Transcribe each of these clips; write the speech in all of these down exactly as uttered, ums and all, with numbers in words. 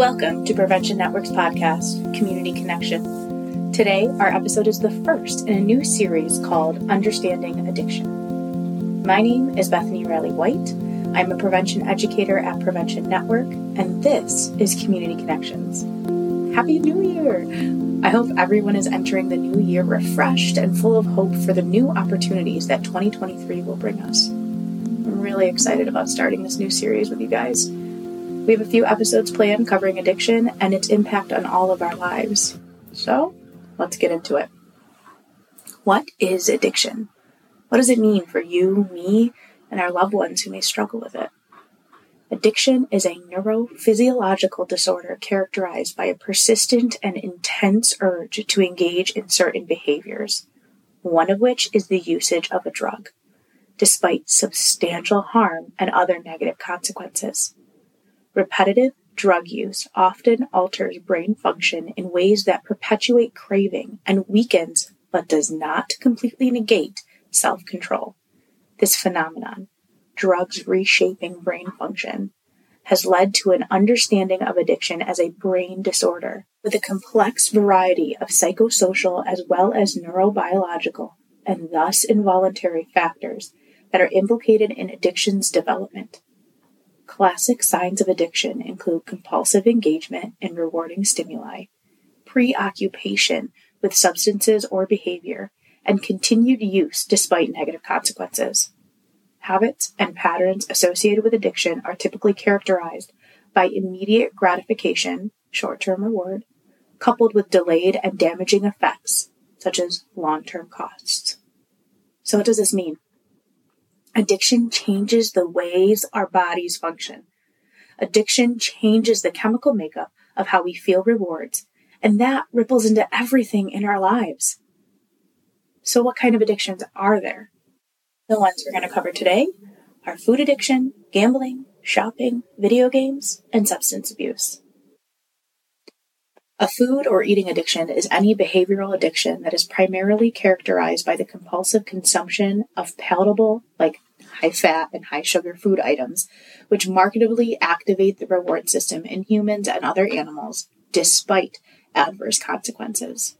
Welcome to Prevention Network's podcast, Community Connection. Today, our episode is the first in a new series called Understanding Addiction. My name is Bethany Riley-White. I'm a prevention educator at Prevention Network, and this is Community Connections. Happy New Year! I hope everyone is entering the new year refreshed and full of hope for the new opportunities that twenty twenty-three will bring us. I'm really excited about starting this new series with you guys. We have a few episodes planned covering addiction and its impact on all of our lives. So, let's get into it. What is addiction? What does it mean for you, me, and our loved ones who may struggle with it? Addiction is a neurophysiological disorder characterized by a persistent and intense urge to engage in certain behaviors, one of which is the usage of a drug, despite substantial harm and other negative consequences. Repetitive drug use often alters brain function in ways that perpetuate craving and weakens, but does not completely negate, self-control. This phenomenon, drugs reshaping brain function, has led to an understanding of addiction as a brain disorder with a complex variety of psychosocial as well as neurobiological and thus involuntary factors that are implicated in addiction's development. Classic signs of addiction include compulsive engagement in rewarding stimuli, preoccupation with substances or behavior, and continued use despite negative consequences. Habits and patterns associated with addiction are typically characterized by immediate gratification, short-term reward, coupled with delayed and damaging effects, such as long-term costs. So what does this mean? Addiction changes the ways our bodies function. Addiction changes the chemical makeup of how we feel rewards, and that ripples into everything in our lives. So what kind of addictions are there? The ones we're going to cover today are food addiction, gambling, shopping, video games, and substance abuse. A food or eating addiction is any behavioral addiction that is primarily characterized by the compulsive consumption of palatable, like high-fat and high-sugar food items, which marketably activate the reward system in humans and other animals, despite adverse consequences.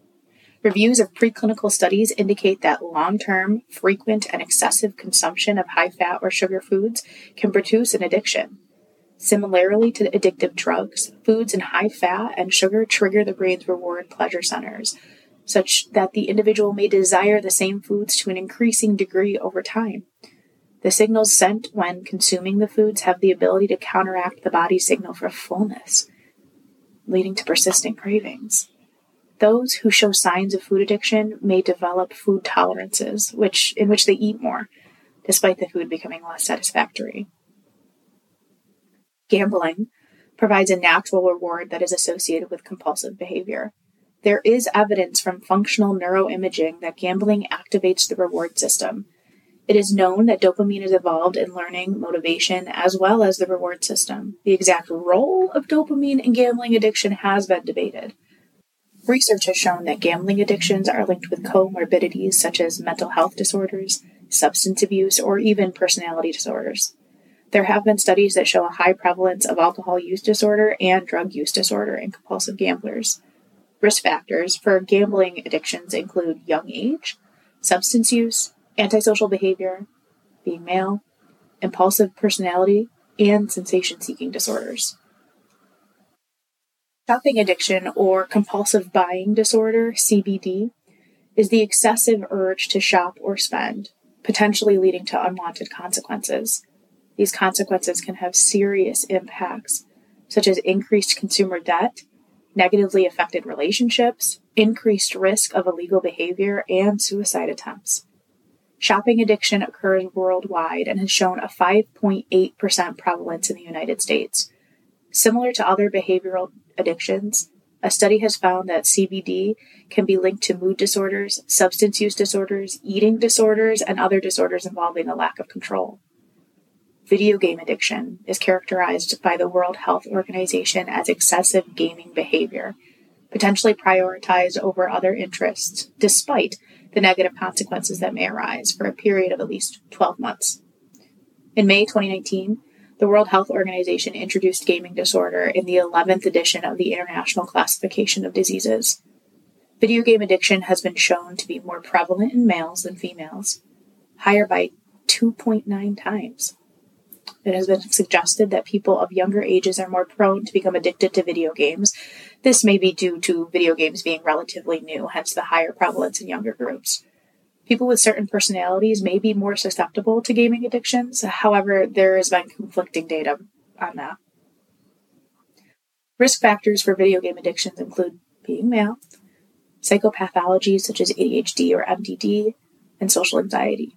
Reviews of preclinical studies indicate that long-term, frequent, and excessive consumption of high-fat or sugar foods can produce an addiction. Similarly to addictive drugs, foods in high fat and sugar trigger the brain's reward pleasure centers, such that the individual may desire the same foods to an increasing degree over time. The signals sent when consuming the foods have the ability to counteract the body's signal for fullness, leading to persistent cravings. Those who show signs of food addiction may develop food tolerances, which in which they eat more, despite the food becoming less satisfactory. Gambling provides a natural reward that is associated with compulsive behavior. There is evidence from functional neuroimaging that gambling activates the reward system. It is known that dopamine is involved in learning, motivation, as well as the reward system. The exact role of dopamine in gambling addiction has been debated. Research has shown that gambling addictions are linked with comorbidities such as mental health disorders, substance abuse, or even personality disorders. There have been studies that show a high prevalence of alcohol use disorder and drug use disorder in compulsive gamblers. Risk factors for gambling addictions include young age, substance use, antisocial behavior, being male, impulsive personality, and sensation-seeking disorders. Shopping addiction or compulsive buying disorder, C B D, is the excessive urge to shop or spend, potentially leading to unwanted consequences. These consequences can have serious impacts, such as increased consumer debt, negatively affected relationships, increased risk of illegal behavior, and suicide attempts. Shopping addiction occurs worldwide and has shown a five point eight percent prevalence in the United States. Similar to other behavioral addictions, a study has found that C B D can be linked to mood disorders, substance use disorders, eating disorders, and other disorders involving a lack of control. Video game addiction is characterized by the World Health Organization as excessive gaming behavior, potentially prioritized over other interests, despite the negative consequences that may arise for a period of at least twelve months. In May twenty nineteen, the World Health Organization introduced gaming disorder in the eleventh edition of the International Classification of Diseases. Video game addiction has been shown to be more prevalent in males than females, higher by two point nine times. It has been suggested that people of younger ages are more prone to become addicted to video games. This may be due to video games being relatively new, hence the higher prevalence in younger groups. People with certain personalities may be more susceptible to gaming addictions. However, there has been conflicting data on that. Risk factors for video game addictions include being male, psychopathologies such as A D H D or M D D, and social anxiety.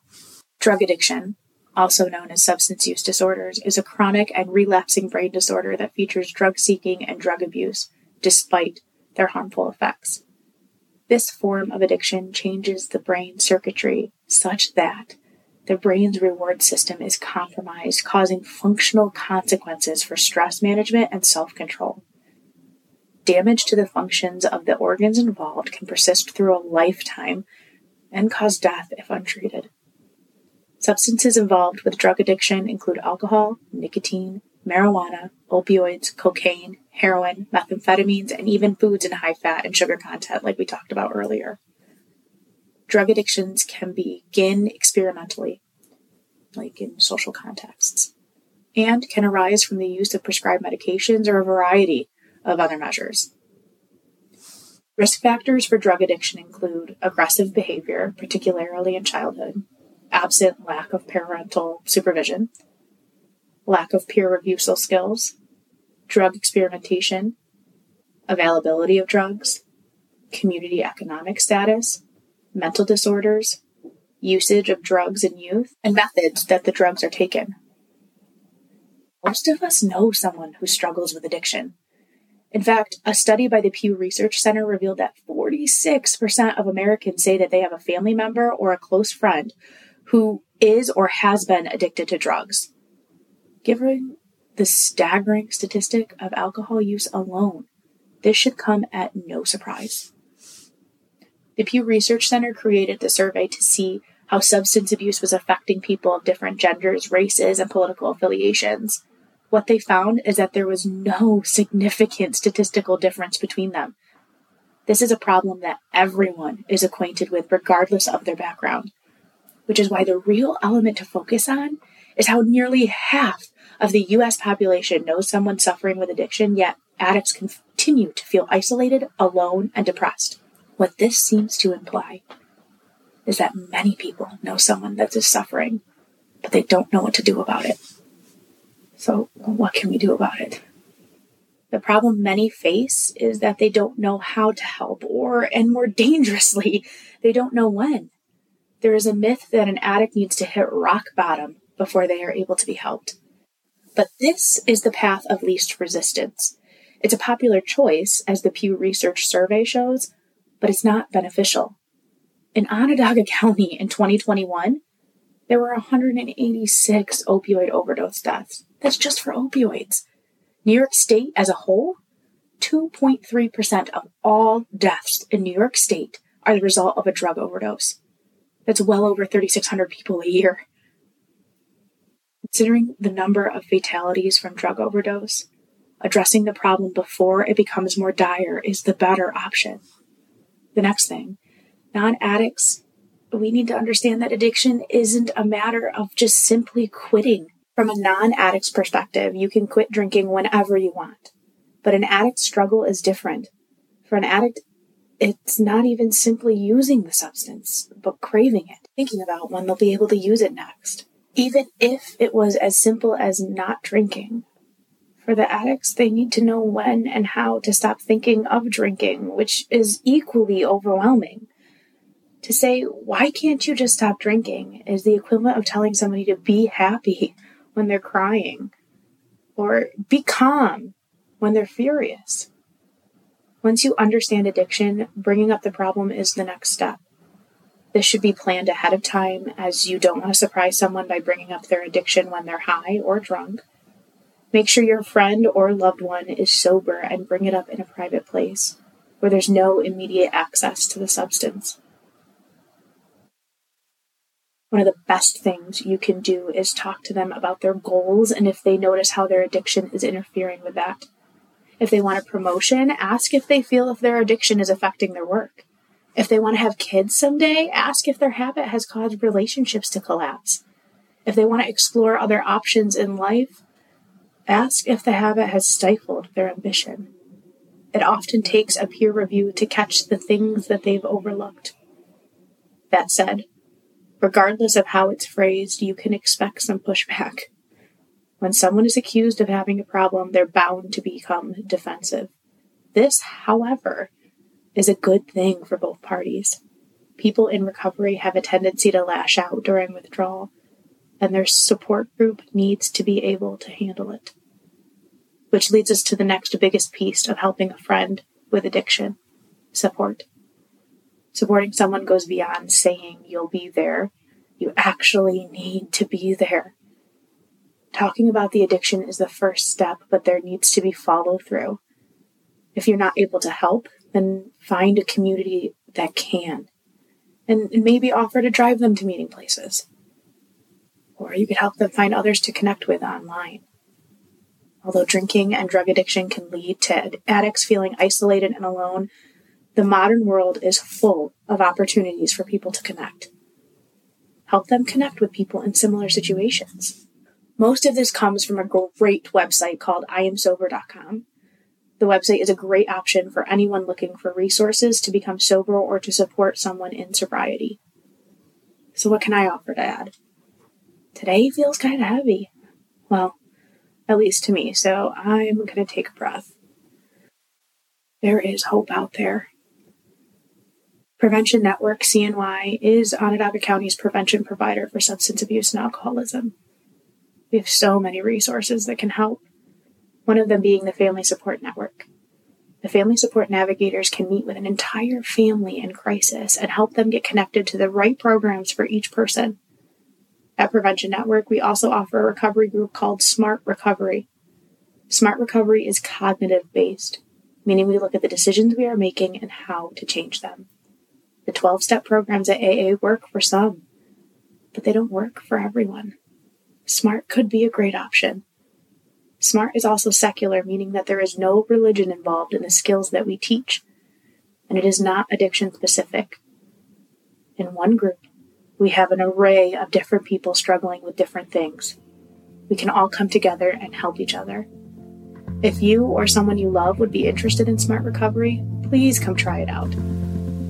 Drug addiction, also known as substance use disorders, is a chronic and relapsing brain disorder that features drug seeking and drug abuse, despite their harmful effects. This form of addiction changes the brain circuitry such that the brain's reward system is compromised, causing functional consequences for stress management and self-control. Damage to the functions of the organs involved can persist through a lifetime and cause death if untreated. Substances involved with drug addiction include alcohol, nicotine, marijuana, opioids, cocaine, heroin, methamphetamines, and even foods in high fat and sugar content like we talked about earlier. Drug addictions can begin experimentally, like in social contexts, and can arise from the use of prescribed medications or a variety of other measures. Risk factors for drug addiction include aggressive behavior, particularly in childhood, absent lack of parental supervision, lack of peer review skills, drug experimentation, availability of drugs, community economic status, mental disorders, usage of drugs in youth, and methods that the drugs are taken. Most of us know someone who struggles with addiction. In fact, a study by the Pew Research Center revealed that forty-six percent of Americans say that they have a family member or a close friend who is or has been addicted to drugs. Given the staggering statistic of alcohol use alone, this should come at no surprise. The Pew Research Center created the survey to see how substance abuse was affecting people of different genders, races, and political affiliations. What they found is that there was no significant statistical difference between them. This is a problem that everyone is acquainted with regardless of their background, which is why the real element to focus on is how nearly half of the U S population knows someone suffering with addiction, yet addicts continue to feel isolated, alone, and depressed. What this seems to imply is that many people know someone that is suffering, but they don't know what to do about it. So what can we do about it? The problem many face is that they don't know how to help, or, and more dangerously, they don't know when. There is a myth that an addict needs to hit rock bottom before they are able to be helped. But this is the path of least resistance. It's a popular choice, as the Pew Research survey shows, but it's not beneficial. In Onondaga County in twenty twenty-one, there were one hundred eighty-six opioid overdose deaths. That's just for opioids. New York State as a whole, two point three percent of all deaths in New York State are the result of a drug overdose. That's well over three thousand six hundred people a year. Considering the number of fatalities from drug overdose, addressing the problem before it becomes more dire is the better option. The next thing, non-addicts, we need to understand that addiction isn't a matter of just simply quitting. From a non-addict's perspective, you can quit drinking whenever you want, but an addict's struggle is different. For an addict, it's not even simply using the substance, but craving it, thinking about when they'll be able to use it next, even if it was as simple as not drinking. For the addicts, they need to know when and how to stop thinking of drinking, which is equally overwhelming. To say, why can't you just stop drinking, is the equivalent of telling somebody to be happy when they're crying, or be calm when they're furious. Once you understand addiction, bringing up the problem is the next step. This should be planned ahead of time, as you don't want to surprise someone by bringing up their addiction when they're high or drunk. Make sure your friend or loved one is sober and bring it up in a private place where there's no immediate access to the substance. one of the best things you can do is talk to them about their goals and if they notice how their addiction is interfering with that. If they want a promotion, ask if they feel if their addiction is affecting their work. If they want to have kids someday, ask if their habit has caused relationships to collapse. If they want to explore other options in life, ask if the habit has stifled their ambition. It often takes a peer review to catch the things that they've overlooked. That said, regardless of how it's phrased, you can expect some pushback. When someone is accused of having a problem, they're bound to become defensive. This, however, is a good thing for both parties. People in recovery have a tendency to lash out during withdrawal, and their support group needs to be able to handle it. Which leads us to the next biggest piece of helping a friend with addiction, support. Supporting someone goes beyond saying you'll be there. You actually need to be there. Talking about the addiction is the first step, but there needs to be follow-through. If you're not able to help, then find a community that can, and maybe offer to drive them to meeting places. Or you could help them find others to connect with online. Although drinking and drug addiction can lead to addicts feeling isolated and alone, the modern world is full of opportunities for people to connect. Help them connect with people in similar situations. Most of this comes from a great website called i am sober dot com. The website is a great option for anyone looking for resources to become sober or to support someone in sobriety. So what can I offer to add? Today feels kind of heavy. Well, at least to me, so I'm going to take a breath. There is hope out there. Prevention Network C N Y is Onondaga County's prevention provider for substance abuse and alcoholism. We have so many resources that can help, one of them being the Family Support Network. The Family Support Navigators can meet with an entire family in crisis and help them get connected to the right programs for each person. At Prevention Network, we also offer a recovery group called SMART Recovery. SMART Recovery is cognitive-based, meaning we look at the decisions we are making and how to change them. The twelve-step programs at A A work for some, but they don't work for everyone. SMART could be a great option. SMART is also secular, meaning that there is no religion involved in the skills that we teach, and it is not addiction-specific. In one group, we have an array of different people struggling with different things. We can all come together and help each other. If you or someone you love would be interested in SMART Recovery, please come try it out.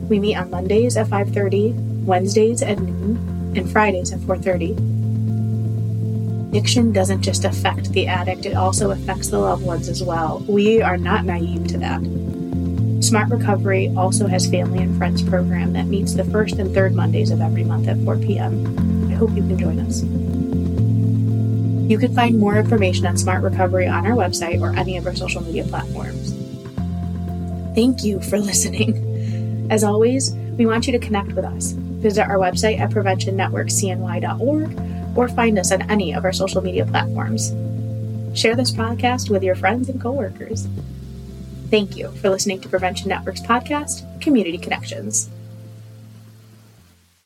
We meet on Mondays at five thirty, Wednesdays at noon, and Fridays at four thirty. Addiction doesn't just affect the addict, it also affects the loved ones as well. We are not naive to that. SMART Recovery also has Family and Friends program that meets the first and third Mondays of every month at four p.m. I hope you can join us. You can find more information on SMART Recovery on our website or any of our social media platforms. Thank you for listening. As always, we want you to connect with us. Visit our website at prevention network c n y dot org or find us on any of our social media platforms. Share this podcast with your friends and coworkers. Thank you for listening to Prevention Network's podcast, Community Connections.